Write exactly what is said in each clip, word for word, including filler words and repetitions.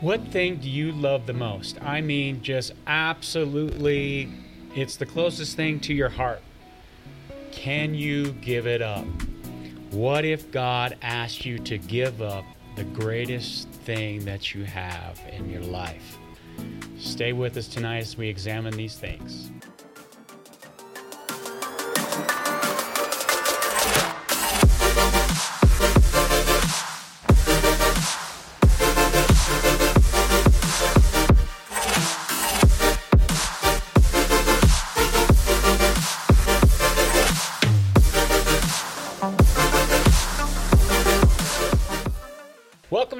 What thing do you love the most? I mean, just absolutely, it's the closest thing to your heart. Can you give it up? What if God asked you to give up the greatest thing that you have in your life? Stay with us tonight as we examine these things.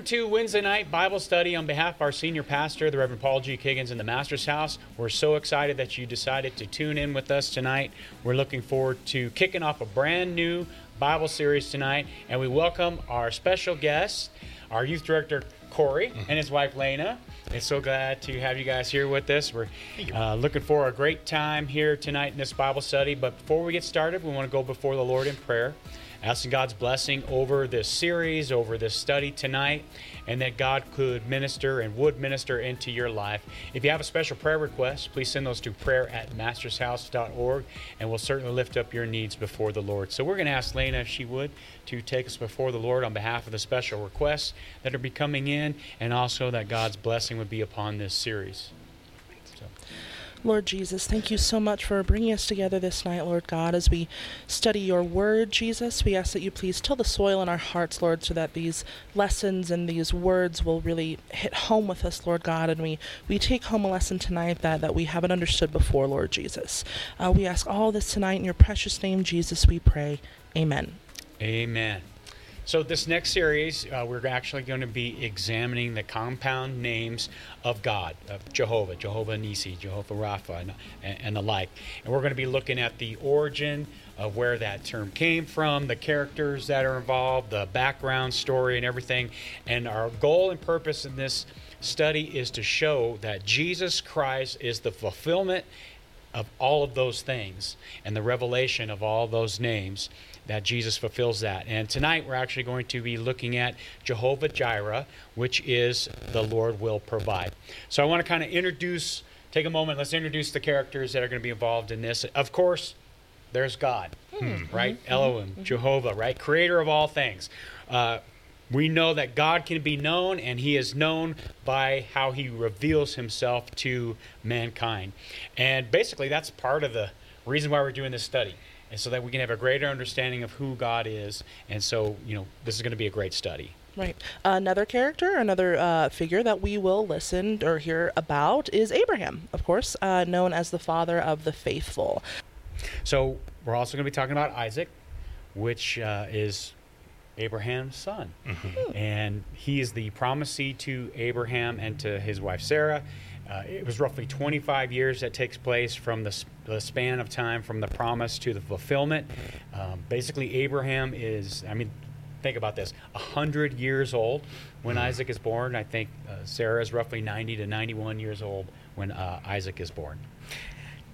To Wednesday night Bible study on behalf of our senior pastor, the Reverend Paul G. Kiggins in the Master's House. We're so excited that you decided to tune in with us tonight. We're looking forward to kicking off a brand new Bible series tonight, and we welcome our special guest, our youth director, Corey, and his wife, Lena. It's so glad to have you guys here with us. We're uh, looking for a great time here tonight in this Bible study, but before we get started, we want to go before the Lord in prayer, asking God's blessing over this series, over this study tonight, and that God could minister and would minister into your life. If you have a special prayer request, please send those to prayer at mastershouse dot org, and we'll certainly lift up your needs before the Lord. So we're going to ask Lena, if she would, to take us before the Lord on behalf of the special requests that are be coming in, and also that God's blessing would be upon this series. So. Lord Jesus, thank you so much for bringing us together this night, Lord God. As we study your word, Jesus, we ask that you please till the soil in our hearts, Lord, so that these lessons and these words will really hit home with us, Lord God. And we, we take home a lesson tonight that, that we haven't understood before, Lord Jesus. Uh, we ask all this tonight in your precious name, Jesus, we pray. Amen. Amen. So this next series, uh, we're actually going to be examining the compound names of God, of Jehovah, Jehovah Nisi, Jehovah Rapha, and, and the like. And we're going to be looking at the origin of where that term came from, the characters that are involved, the background story and everything. And our goal and purpose in this study is to show that Jesus Christ is the fulfillment of all of those things and the revelation of all those names, that Jesus fulfills that. And tonight we're actually going to be looking at Jehovah-Jireh, which is the Lord will provide. So I want to kind of introduce, take a moment, let's introduce the characters that are going to be involved in this. Of course, there's God, mm-hmm. right? Mm-hmm. Elohim, mm-hmm. Jehovah, right? Creator of all things. Uh, we know that God can be known, and he is known by how he reveals himself to mankind. And basically that's part of the reason why we're doing this study. And so that we can have a greater understanding of who God is. And so, you know, this is going to be a great study. Right. Another character, another uh, figure that we will listen or hear about is Abraham, of course, uh, known as the father of the faithful. So we're also going to be talking about Isaac, which uh, is Abraham's son. Mm-hmm. And he is the promised seed to Abraham and to his wife Sarah. Uh, it was roughly twenty-five years that takes place from the, sp- the span of time from the promise to the fulfillment. Um, basically, Abraham is, I mean, think about this, one hundred years old when mm. Isaac is born. I think uh, Sarah is roughly ninety to ninety-one years old when uh, Isaac is born.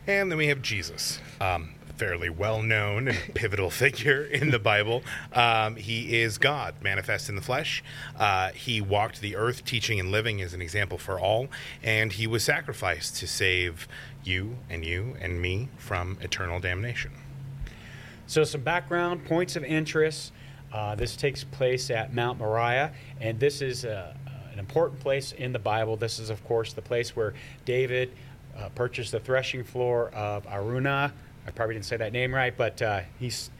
And then we have Jesus, um, fairly well-known and pivotal figure in the Bible. Um, he is God, manifest in the flesh. Uh, he walked the earth teaching and living as an example for all, and he was sacrificed to save you and you and me from eternal damnation. So some background, points of interest. Uh, this takes place at Mount Moriah, and this is uh, an important place in the Bible. This is, of course, the place where David Uh, purchased the threshing floor of Arunah. I probably didn't say that name right, but uh, he s-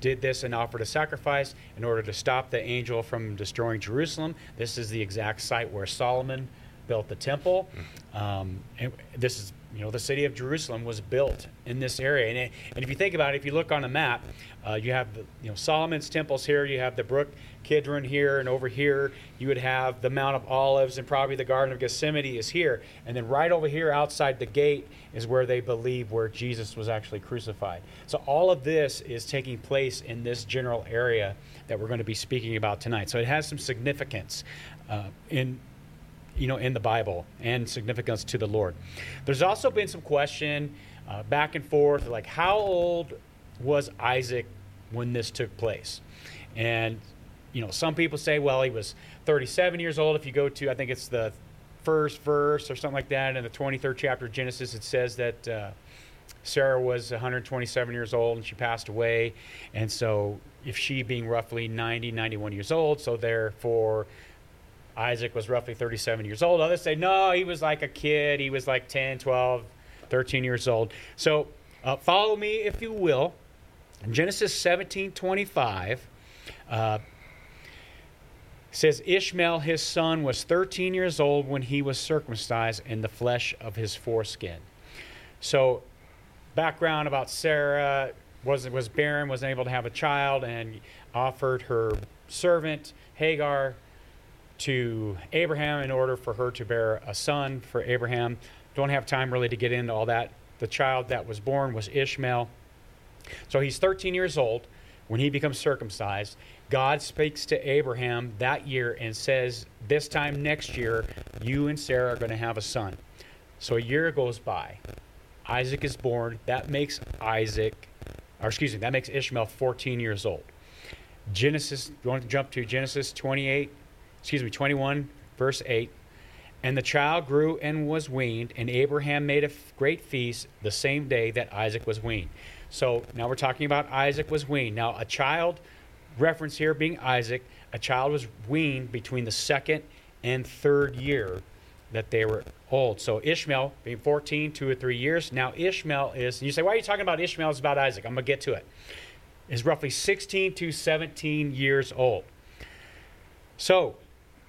did this and offered a sacrifice in order to stop the angel from destroying Jerusalem. This is the exact site where Solomon built the temple. Um, and this is, you know, the city of Jerusalem was built in this area. And, it, and if you think about it, if you look on a map, uh, you have the, you know, Solomon's temples here, you have the Brook Kidron here, and over here you would have the Mount of Olives, and probably the Garden of Gethsemane is here. And then right over here outside the gate is where they believe where Jesus was actually crucified. So all of this is taking place in this general area that we're going to be speaking about tonight. So it has some significance uh, in you know, in the Bible and significance to the Lord. There's also been some question uh, back and forth, like how old was Isaac when this took place? And, you know, some people say, well, he was thirty-seven years old. If you go to, I think it's the first verse or something like that, in the twenty-third chapter of Genesis, it says that uh, Sarah was one hundred twenty-seven years old and she passed away. And so if she being roughly ninety, ninety-one years old, so therefore Isaac was roughly thirty-seven years old. Others say, no, he was like a kid. He was like ten, twelve, thirteen years old. So uh, follow me, if you will. In Genesis seventeen twenty-five uh, says, Ishmael, his son, was thirteen years old when he was circumcised in the flesh of his foreskin. So background about Sarah, was, was barren, wasn't able to have a child, and offered her servant Hagar to Abraham in order for her to bear a son for Abraham. Don't have time really to get into all that. The child that was born was Ishmael. So he's thirteen years old when he becomes circumcised. God speaks to Abraham that year and says, this time next year, you and Sarah are going to have a son. So a year goes by. Isaac is born. That makes Isaac, or excuse me, that makes Ishmael fourteen years old. Genesis, you want to jump to Genesis twenty-eight? Excuse me, twenty-one, verse eight. And the child grew and was weaned, and Abraham made a great feast the same day that Isaac was weaned. So now we're talking about Isaac was weaned. Now a child, reference here being Isaac, a child was weaned between the second and third year that they were old. So Ishmael being fourteen, two or three years. Now Ishmael is, and you say, why are you talking about Ishmael? It's about Isaac. I'm going to get to it. Is roughly sixteen to seventeen years old. So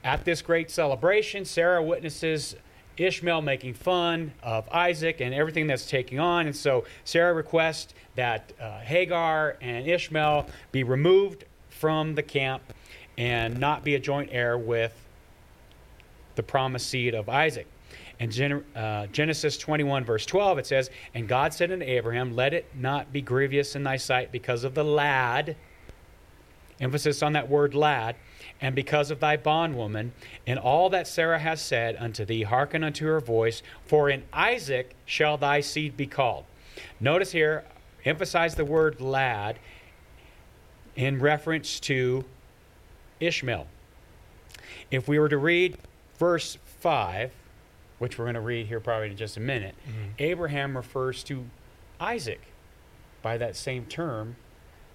at this great celebration, Sarah witnesses Ishmael making fun of Isaac and everything that's taking on. And so Sarah requests that uh, Hagar and Ishmael be removed from the camp and not be a joint heir with the promised seed of Isaac. And Gen- uh, Genesis twenty-one, verse twelve, it says, And God said unto Abraham, Let it not be grievous in thy sight because of the lad, emphasis on that word lad, and because of thy bondwoman, and all that Sarah has said unto thee, hearken unto her voice, for in Isaac shall thy seed be called. Notice here, emphasize the word lad in reference to Ishmael. If we were to read verse five, which we're going to read here probably in just a minute, mm-hmm. Abraham refers to Isaac by that same term,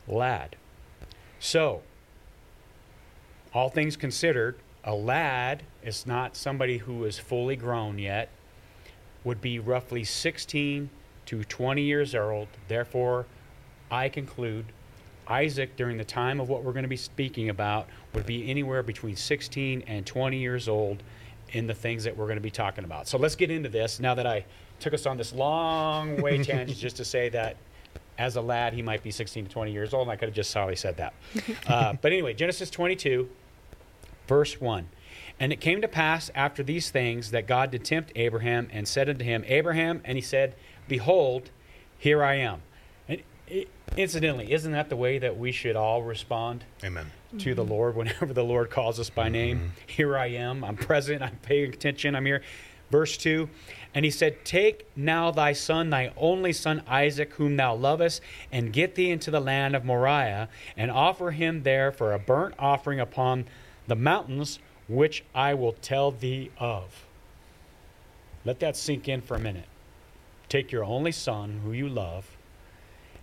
lad. So, all things considered, a lad is not somebody who is fully grown yet, would be roughly sixteen to twenty years old. Therefore, I conclude Isaac, during the time of what we're going to be speaking about, would be anywhere between sixteen and twenty years old in the things that we're going to be talking about. So let's get into this now that I took us on this long way tangent just to say that as a lad, he might be sixteen to twenty years old, and I could have just sorry said that. Uh, but anyway, Genesis twenty-two. Verse one, and it came to pass after these things that God did tempt Abraham and said unto him, Abraham, and he said, Behold, here I am. And it, incidentally, isn't that the way that we should all respond Amen. To mm-hmm. the Lord whenever the Lord calls us by mm-hmm. name? Here I am. I'm present. I'm paying attention. I'm here. Verse two, and he said, Take now thy son, thy only son Isaac, whom thou lovest, and get thee into the land of Moriah, and offer him there for a burnt offering upon the mountains which I will tell thee of. Let that sink in for a minute. Take your only son, who you love,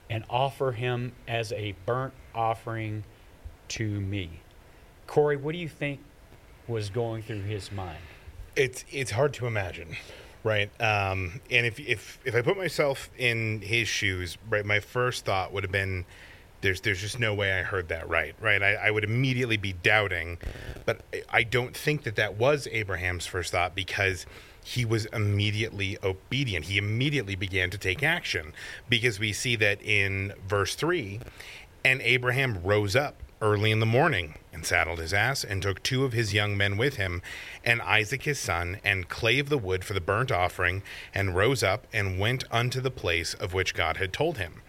and offer him as a burnt offering to me. Corey, what do you think was going through his mind? It's it's hard to imagine, right? Um, and if if if I put myself in his shoes, right, my first thought would have been, There's there's just no way I heard that right, right? I, I would immediately be doubting, but I don't think that that was Abraham's first thought because he was immediately obedient. He immediately began to take action because we see that in verse three, and Abraham rose up early in the morning and saddled his ass and took two of his young men with him and Isaac his son and clave the wood for the burnt offering and rose up and went unto the place of which God had told him.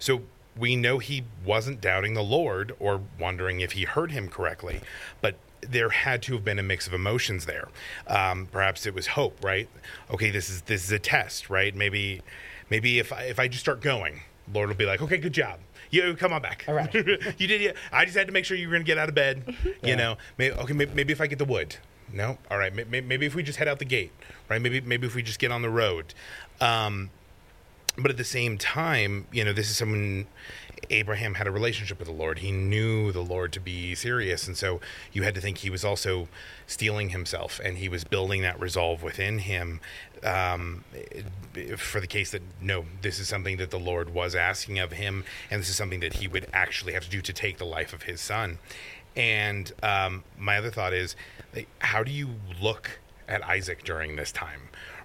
So we know he wasn't doubting the Lord or wondering if he heard him correctly, but there had to have been a mix of emotions there. Um, perhaps it was hope, right? Okay, this is this is a test, right? Maybe maybe if I, if I just start going, Lord will be like, okay, good job. You come on back. All right. you did. Yeah, I just had to make sure you were going to get out of bed. You yeah. know, maybe, okay, maybe, maybe if I get the wood. No? All right. Maybe, maybe if we just head out the gate, right? Maybe maybe if we just get on the road. Um, but at the same time, you know, this is someone, Abraham had a relationship with the Lord. He knew the Lord to be serious. And so you had to think he was also steeling himself, and he was building that resolve within him um, for the case that, no, this is something that the Lord was asking of him, and this is something that he would actually have to do to take the life of his son. And um, my other thought is, like, how do you look at Isaac during this time?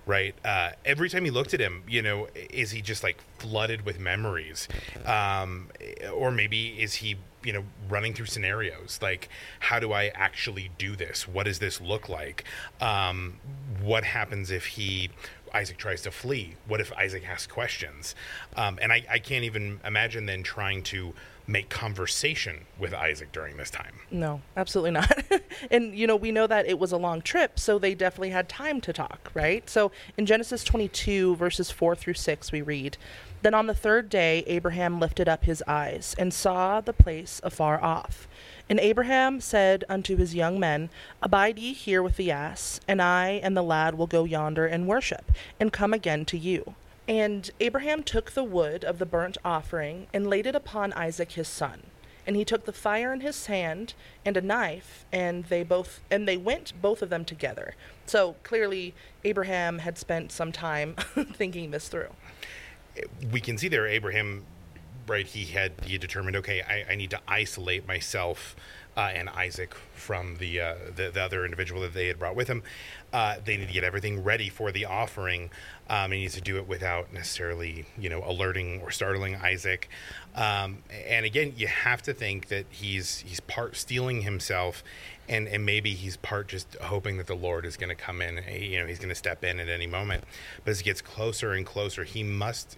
Right. Uh, every time he looked at him, you know, is he just like flooded with memories? Um, or maybe is he, you know, running through scenarios like, how do I actually do this? What does this look like? Um, what happens if he Isaac tries to flee? What if Isaac asks questions? Um, and I, I can't even imagine then trying to make conversation with Isaac during this time. No, absolutely not. And, you know, we know that it was a long trip, so they definitely had time to talk, right? So in Genesis twenty-two, verses four through six, we read, "Then on the third day, Abraham lifted up his eyes and saw the place afar off. And Abraham said unto his young men, Abide ye here with the ass, and I and the lad will go yonder and worship, and come again to you. And Abraham took the wood of the burnt offering and laid it upon Isaac his son. And he took the fire in his hand and a knife, and they both and they went both of them together." So clearly Abraham had spent some time thinking this through. We can see there Abraham, right, he had he had determined, okay, I, I need to isolate myself Uh, and Isaac from the, uh, the the other individual that they had brought with him. Uh, they need to get everything ready for the offering. Um, he needs to do it without necessarily, you know, alerting or startling Isaac. Um, and again, you have to think that he's he's part stealing himself, and, and maybe he's part just hoping that the Lord is going to come in. You know, he's going to step in at any moment. But as it gets closer and closer, he must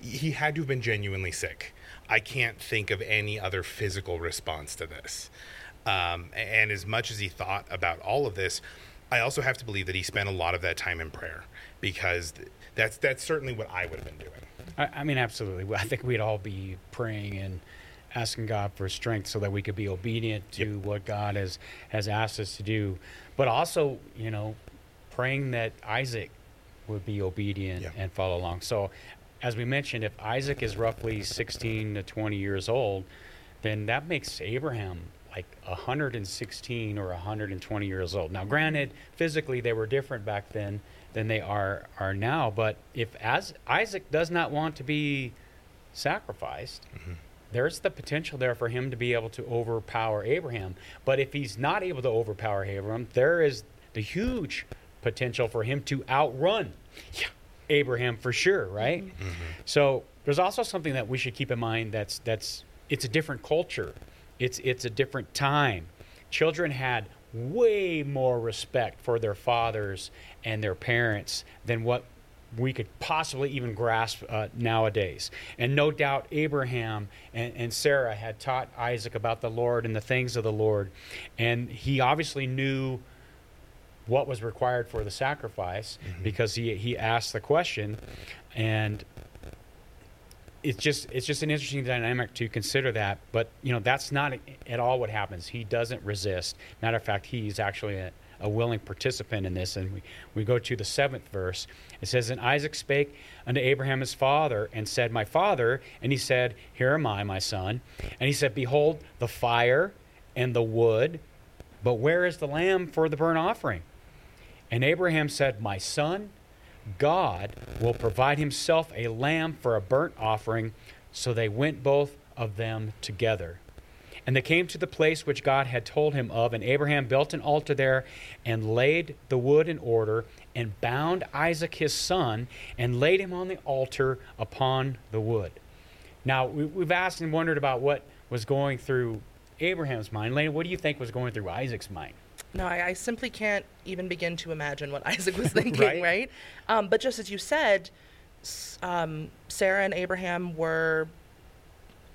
he had to have been genuinely sick. I can't think of any other physical response to this. Um, and as much as he thought about all of this, I also have to believe that he spent a lot of that time in prayer, because that's that's certainly what I would have been doing. I, I mean, absolutely. I think we'd all be praying and asking God for strength so that we could be obedient to yep. what God has, has asked us to do. But also, you know, praying that Isaac would be obedient yep. and follow along. So, as we mentioned, if Isaac is roughly sixteen to twenty years old, then that makes Abraham like one hundred sixteen or one hundred twenty years old. Now, granted, physically they were different back then than they are are now, but if as Isaac does not want to be sacrificed, mm-hmm. there's the potential there for him to be able to overpower Abraham. But if he's not able to overpower Abraham, there is the huge potential for him to outrun yeah. Abraham for sure, right? Mm-hmm. So there's also something that we should keep in mind. That's that's it's a different culture, it's it's a different time. Children had way more respect for their fathers and their parents than what we could possibly even grasp uh, nowadays. And no doubt Abraham and, and Sarah had taught Isaac about the Lord and the things of the Lord, and he obviously knew what was required for the sacrifice mm-hmm. because he he asked the question. And it's just it's just an interesting dynamic to consider that. But, you know, that's not at all what happens. He doesn't resist. Matter of fact, he's actually a, a willing participant in this. And we, we go to the seventh verse. It says, "And Isaac spake unto Abraham his father, and said, My father. And he said, Here am I, my son. And he said, Behold, the fire and the wood, but where is the lamb for the burnt offering? And Abraham said, My son, God will provide himself a lamb for a burnt offering. So they went both of them together. And they came to the place which God had told him of, and Abraham built an altar there, and laid the wood in order, and bound Isaac his son, and laid him on the altar upon the wood." Now, we've asked and wondered about what was going through Abraham's mind. Lena, what do you think was going through Isaac's mind? No, I, I simply can't even begin to imagine what Isaac was thinking, right? right? Um, but just as you said, um, Sarah and Abraham were,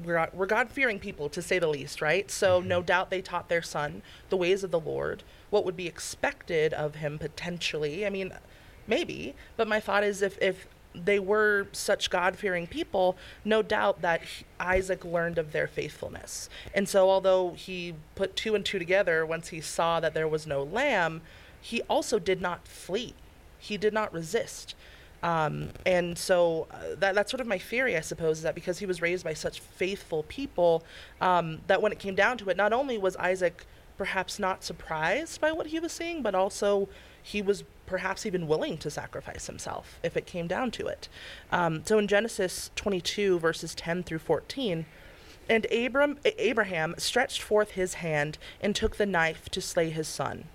were, were God-fearing people, to say the least, right? So mm-hmm. no doubt they taught their son the ways of the Lord, what would be expected of him potentially. I mean, maybe. But my thought is, if, if they were such God-fearing people, no doubt that he, Isaac learned of their faithfulness. And so although he put two and two together once he saw that there was no lamb, he also did not flee. He did not resist. Um, and so that that's sort of my theory, I suppose, is that because he was raised by such faithful people, um, that when it came down to it, not only was Isaac perhaps not surprised by what he was seeing, but also he was perhaps even willing to sacrifice himself if it came down to it. Um, so in Genesis twenty-two, verses ten through fourteen, and Abram, Abraham stretched forth his hand and took the knife to slay his son.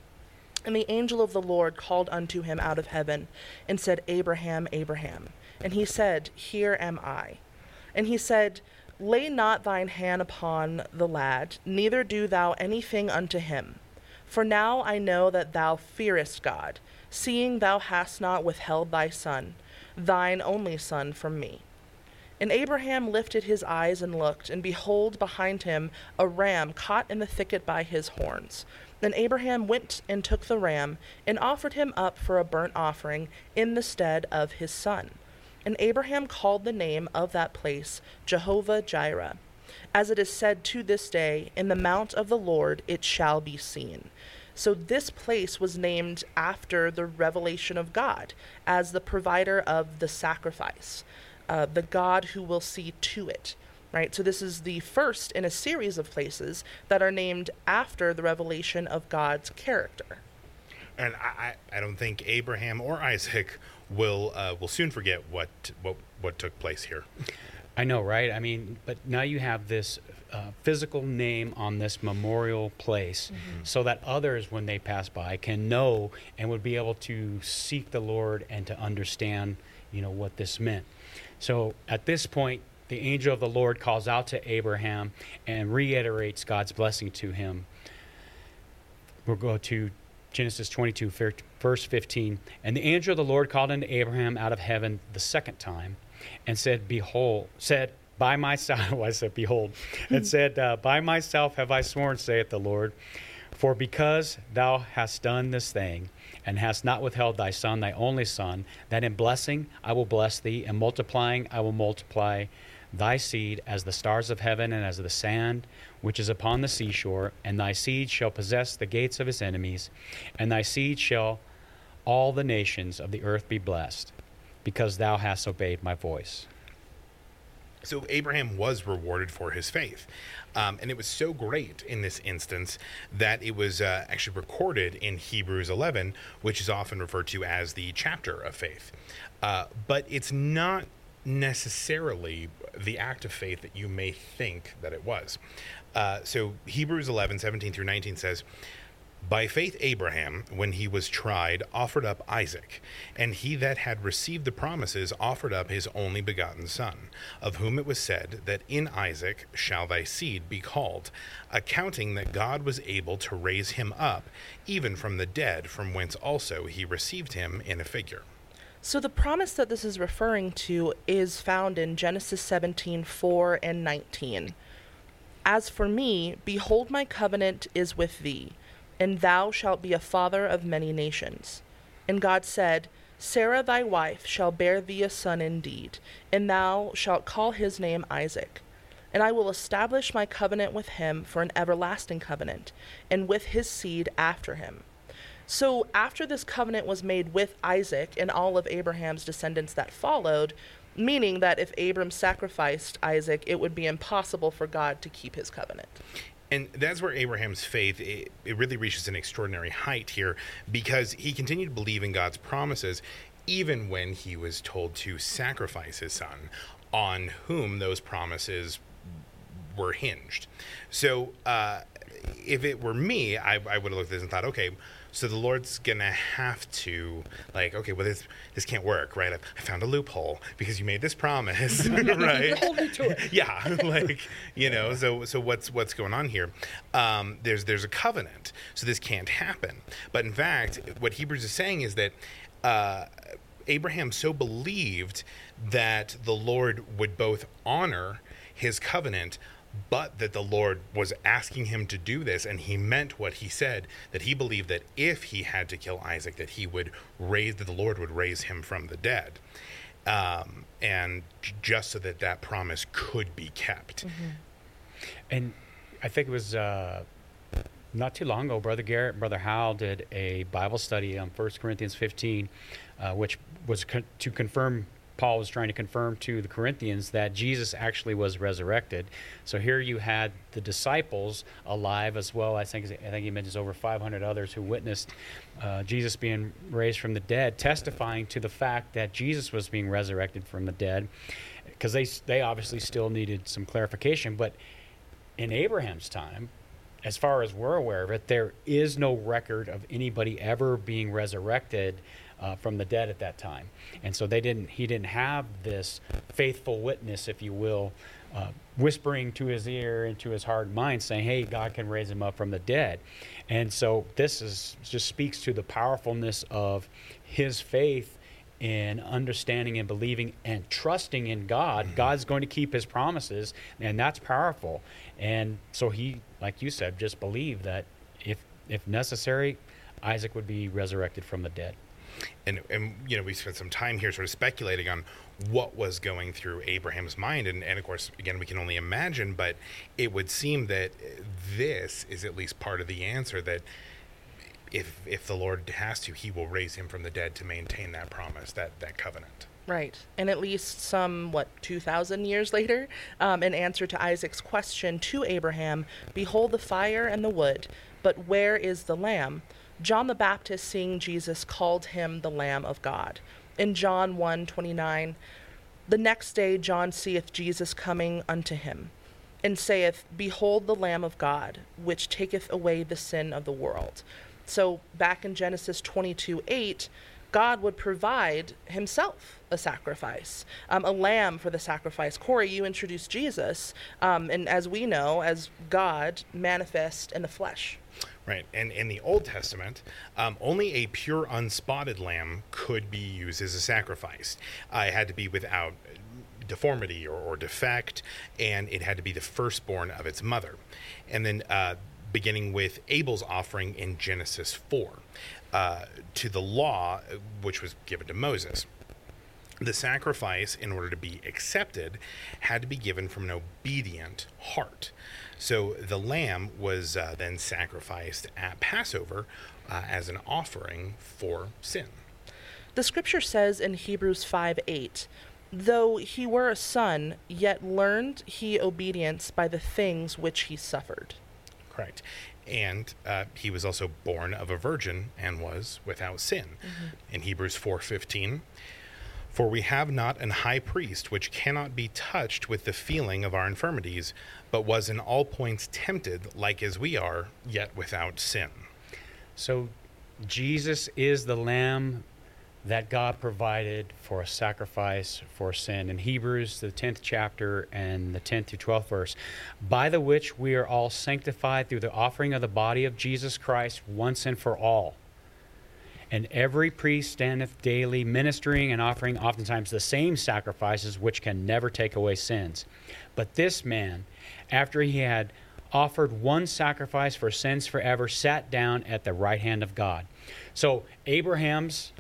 And the angel of the Lord called unto him out of heaven and said, Abraham, Abraham. And he said, Here am I. And he said, Lay not thine hand upon the lad, neither do thou anything unto him. For now I know that thou fearest God, seeing thou hast not withheld thy son, thine only son, from me. And Abraham lifted his eyes and looked, and behold, behind him a ram caught in the thicket by his horns. Then Abraham went and took the ram and offered him up for a burnt offering in the stead of his son. And Abraham called the name of that place Jehovah-Jireh. As it is said to this day, in the mount of the Lord it shall be seen. So this place was named after the revelation of God as the provider of the sacrifice, uh, the God who will see to it. Right, so this is the first in a series of places that are named after the revelation of God's character. And I, I don't think Abraham or Isaac will uh, will soon forget what, what what took place here. I know, right? I mean, but now you have this uh, physical name on this memorial place, mm-hmm. so that others, when they pass by, can know and would be able to seek the Lord and to understand, you know, what this meant. So at this point, the angel of the Lord calls out to Abraham and reiterates God's blessing to him. We'll go to Genesis twenty-two, verse fifteen. And the angel of the Lord called unto Abraham out of heaven the second time and said, Behold, said, by myself, well, I said, behold, and said, uh, by myself have I sworn, saith the Lord, for because thou hast done this thing, and hast not withheld thy son, thy only son, that in blessing I will bless thee, and multiplying I will multiply thy seed as the stars of heaven and as the sand which is upon the seashore, and thy seed shall possess the gates of his enemies, and thy seed shall all the nations of the earth be blessed, because thou hast obeyed my voice. So Abraham was rewarded for his faith. Um, and it was so great in this instance that it was uh, actually recorded in Hebrews eleven, which is often referred to as the chapter of faith. Uh, but it's not necessarily the act of faith that you may think that it was. Uh, so Hebrews eleven, seventeen through nineteen says, By faith Abraham, when he was tried, offered up Isaac, and he that had received the promises offered up his only begotten son, of whom it was said that in Isaac shall thy seed be called, accounting that God was able to raise him up, even from the dead, from whence also he received him in a figure. So the promise that this is referring to is found in Genesis seventeen, four and nineteen. As for me, behold, my covenant is with thee, and thou shalt be a father of many nations. And God said, Sarah thy wife shall bear thee a son indeed, and thou shalt call his name Isaac. And I will establish my covenant with him for an everlasting covenant, and with his seed after him. So after this covenant was made with Isaac and all of Abraham's descendants that followed, meaning that if Abram sacrificed Isaac, it would be impossible for God to keep his covenant. And that's where Abraham's faith, it, it really reaches an extraordinary height here, because he continued to believe in God's promises even when he was told to sacrifice his son, on whom those promises were hinged. So uh, if it were me, I, I would have looked at this and thought, okay, so the Lord's going to have to, like, okay, well, this this can't work, right? I, I found a loophole because you made this promise, right? Hold me to it. Yeah, like, you know, so so what's what's going on here? Um, there's there's a covenant, so this can't happen. But in fact, what Hebrews is saying is that uh, Abraham so believed that the Lord would both honor his covenant, but that the Lord was asking him to do this, and he meant what he said, that he believed that if he had to kill Isaac, that he would raise, that the Lord would raise him from the dead. um, and just so that that promise could be kept. Mm-hmm. And I think it was uh, not too long ago, Brother Garrett and Brother Howell did a Bible study on First Corinthians fifteen, uh, which was con- to confirm Paul was trying to confirm to the Corinthians that Jesus actually was resurrected. So here you had the disciples alive as well. I think I think he mentions over five hundred others who witnessed uh, Jesus being raised from the dead, testifying to the fact that Jesus was being resurrected from the dead, because they they obviously still needed some clarification. But in Abraham's time, as far as we're aware of it, there is no record of anybody ever being resurrected Uh, from the dead at that time, and so they didn't. He didn't have this faithful witness, if you will, uh, whispering to his ear and to his heart and mind, saying, "Hey, God can raise him up from the dead." And so this is just speaks to the powerfulness of his faith in understanding and believing and trusting in God. Mm-hmm. God's going to keep His promises, and that's powerful. And so he, like you said, just believed that if if necessary, Isaac would be resurrected from the dead. And, and, you know, we spent some time here sort of speculating on what was going through Abraham's mind. And, and, of course, again, we can only imagine, but it would seem that this is at least part of the answer, that if if the Lord has to, He will raise him from the dead to maintain that promise, that, that covenant. Right. And at least some, what, two thousand years later, um, in answer to Isaac's question to Abraham, "Behold the fire and the wood, but where is the lamb?" John the Baptist, seeing Jesus, called him the Lamb of God. In John one twenty-nine, the next day John seeth Jesus coming unto him, and saith, "Behold the Lamb of God, which taketh away the sin of the world." So back in Genesis twenty-two eight, God would provide Himself a sacrifice, um, a lamb for the sacrifice. Corey, you introduced Jesus, um, and as we know, as God manifest in the flesh. Right, and in the Old Testament, um, only a pure, unspotted lamb could be used as a sacrifice. Uh, it had to be without deformity or, or defect, and it had to be the firstborn of its mother. And then, uh, beginning with Abel's offering in Genesis four, uh, to the law, which was given to Moses. The sacrifice, in order to be accepted, had to be given from an obedient heart. So the lamb was uh, then sacrificed at Passover uh, as an offering for sin. The scripture says in Hebrews five eight, "Though he were a son, yet learned he obedience by the things which he suffered." Correct. And uh, he was also born of a virgin and was without sin. Mm-hmm. In Hebrews four fifteen, "For we have not an high priest which cannot be touched with the feeling of our infirmities, but was in all points tempted like as we are, yet without sin." So Jesus is the Lamb that God provided for a sacrifice for sin. In Hebrews, the tenth chapter and the tenth through twelfth verse, "By the which we are all sanctified through the offering of the body of Jesus Christ once and for all. And every priest standeth daily ministering and offering oftentimes the same sacrifices which can never take away sins. But this man, after he had offered one sacrifice for sins forever, sat down at the right hand of God." So Abraham's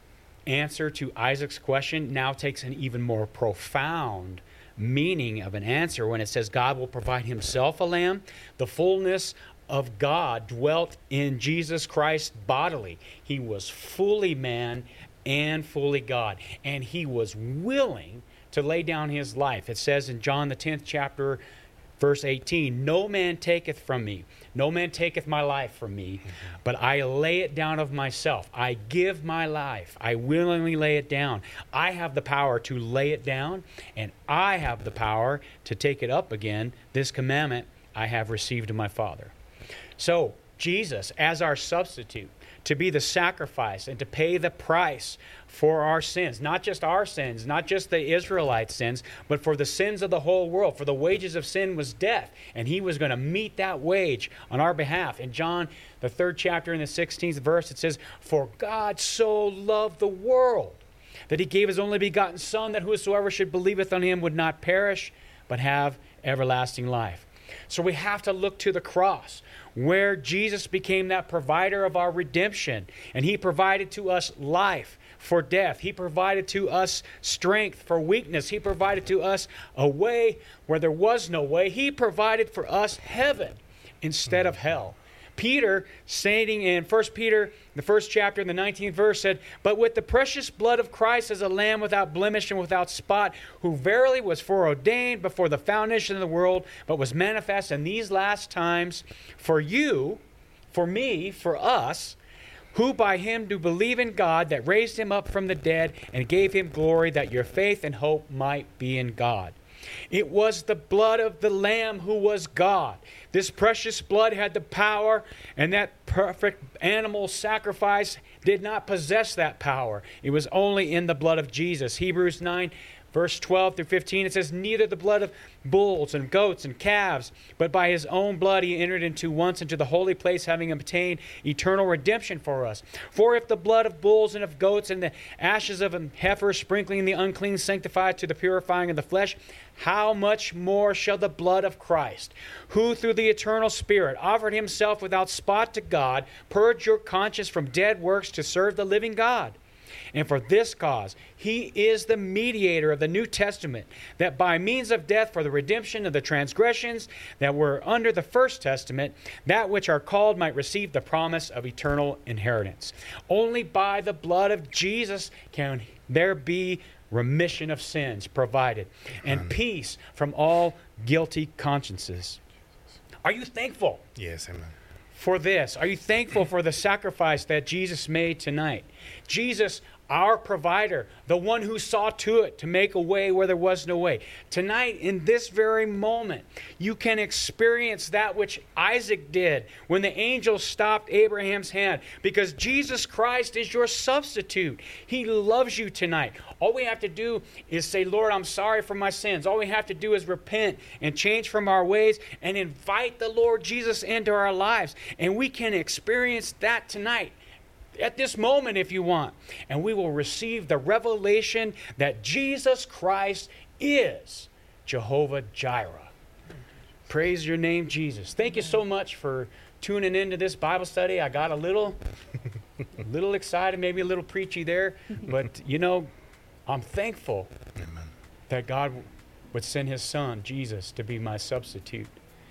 answer to Isaac's question now takes an even more profound meaning of an answer when it says God will provide Himself a lamb. The fullness of God dwelt in Jesus Christ bodily. He was fully man and fully God, and He was willing to lay down His life. It says in John the tenth chapter, verse eighteen, "No man taketh from me, no man taketh my life from me, but I lay it down of myself. I give my life. I willingly lay it down. I have the power to lay it down, and I have the power to take it up again. This commandment I have received of my Father." So Jesus, as our substitute, to be the sacrifice and to pay the price for our sins, not just our sins, not just the Israelites' sins, but for the sins of the whole world. For the wages of sin was death, and He was going to meet that wage on our behalf. In John, the third chapter and the sixteenth verse, it says, "For God so loved the world that He gave His only begotten Son, that whosoever should believeth on Him would not perish, but have everlasting life." So we have to look to the cross, where Jesus became that provider of our redemption, and He provided to us life, for death. He provided to us strength for weakness. He provided to us a way where there was no way. He provided for us heaven instead of hell. Peter, stating in First Peter, the first chapter in the nineteenth verse, said, "But with the precious blood of Christ as a lamb without blemish and without spot, who verily was foreordained before the foundation of the world, but was manifest in these last times for you, for me, for us, who by him do believe in God that raised him up from the dead and gave him glory, that your faith and hope might be in God." It was the blood of the Lamb who was God. This precious blood had the power, and that perfect animal sacrifice did not possess that power. It was only in the blood of Jesus. Hebrews nine, verse twelve through fifteen, it says, "Neither the blood of bulls and goats and calves, but by his own blood he entered into once into the holy place, having obtained eternal redemption for us. For if the blood of bulls and of goats and the ashes of an heifer sprinkling the unclean sanctified to the purifying of the flesh, how much more shall the blood of Christ, who through the eternal Spirit offered himself without spot to God, purge your conscience from dead works to serve the living God? And for this cause, he is the mediator of the New Testament, that by means of death for the redemption of the transgressions that were under the First Testament, that which are called might receive the promise of eternal inheritance." Only by the blood of Jesus can there be remission of sins provided and peace from all guilty consciences. Are you thankful? Yes, amen. For this, are you thankful for the sacrifice that Jesus made tonight? Jesus, our provider, the one who saw to it to make a way where there was no way. Tonight, in this very moment, you can experience that which Isaac did when the angel stopped Abraham's hand, because Jesus Christ is your substitute. He loves you tonight. All we have to do is say, "Lord, I'm sorry for my sins." All we have to do is repent and change from our ways and invite the Lord Jesus into our lives. And we can experience that tonight, at this moment, if you want, and we will receive the revelation that Jesus Christ is Jehovah-Jireh. Praise your name, Jesus. Thank you so much for tuning into this Bible study. I got a little, a little excited, maybe a little preachy there, but you know, I'm thankful Amen. That God would send His Son, Jesus, to be my substitute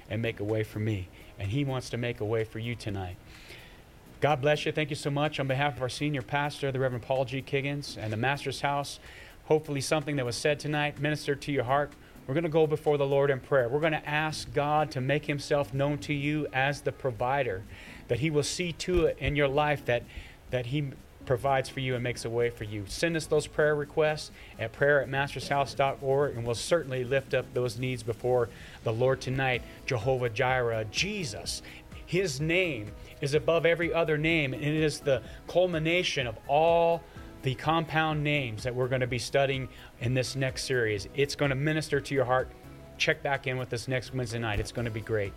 and make a way for me, and He wants to make a way for you tonight. God bless you. Thank you so much. On behalf of our senior pastor, the Reverend Paul G. Kiggins, and the Master's House, hopefully something that was said tonight ministered to your heart. We're going to go before the Lord in prayer. We're going to ask God to make Himself known to you as the provider, that He will see to it in your life that, that He provides for you and makes a way for you. Send us those prayer requests at prayer at mastershouse dot org, and we'll certainly lift up those needs before the Lord tonight. Jehovah-Jireh, Jesus, His name is above every other name, and it is the culmination of all the compound names that we're going to be studying in this next series. It's going to minister to your heart. Check back in with us next Wednesday night. It's going to be great.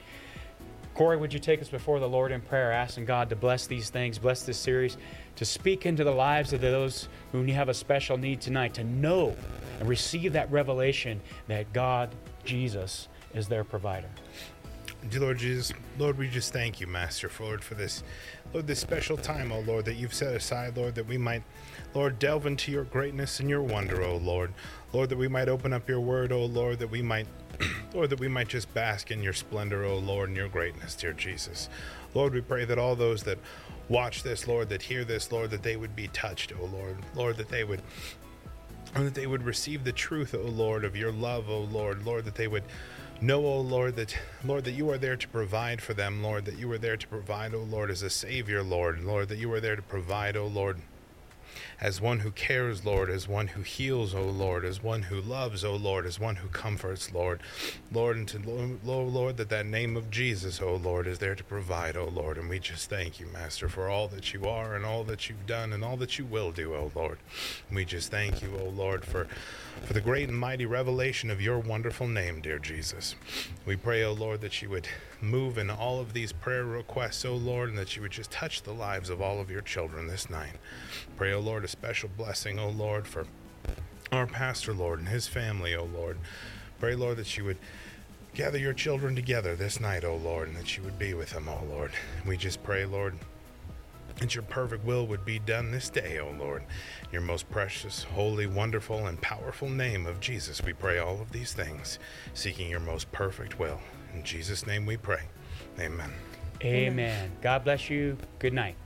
Corey, would you take us before the Lord in prayer, asking God to bless these things, bless this series, to speak into the lives of those who have a special need tonight, to know and receive that revelation that God, Jesus, is their provider. Dear Lord Jesus, Lord, we just thank you, Master, for, Lord, for this, Lord, this special time, oh Lord, that you've set aside, Lord, that we might, Lord, delve into your greatness and your wonder, oh Lord. Lord, that we might open up your word, oh Lord, that we might, Lord, that we might just bask in your splendor, oh Lord, and your greatness, dear Jesus. Lord, we pray that all those that watch this, Lord, that hear this, Lord, that they would be touched, oh Lord. Lord, that they would, Lord, that they would receive the truth, oh Lord, of your love, oh Lord. Lord, that they would know, O Lord, that Lord, that you are there to provide for them, Lord, that you are there to provide, O Lord, as a Savior, Lord, Lord, that you are there to provide, O Lord, as one who cares, Lord, as one who heals, O Lord, as one who loves, O Lord, as one who comforts, Lord, Lord, and to O Lord, that that name of Jesus, O Lord, is there to provide, O Lord, and we just thank you, Master, for all that you are and all that you've done and all that you will do, O Lord. And we just thank you, O Lord, for for the great and mighty revelation of your wonderful name, dear Jesus. We pray, O Lord, that you would move in all of these prayer requests, O Lord, and that you would just touch the lives of all of your children this night. Pray, O Lord, a special blessing, O Lord, for our pastor, Lord, and his family, O Lord. Pray, Lord, that you would gather your children together this night, O Lord, and that you would be with them, O Lord. We just pray, Lord, that your perfect will would be done this day, O Lord. In your most precious, holy, wonderful, and powerful name of Jesus, we pray all of these things, seeking your most perfect will. In Jesus' name we pray. Amen. Amen. Amen. God bless you. Good night.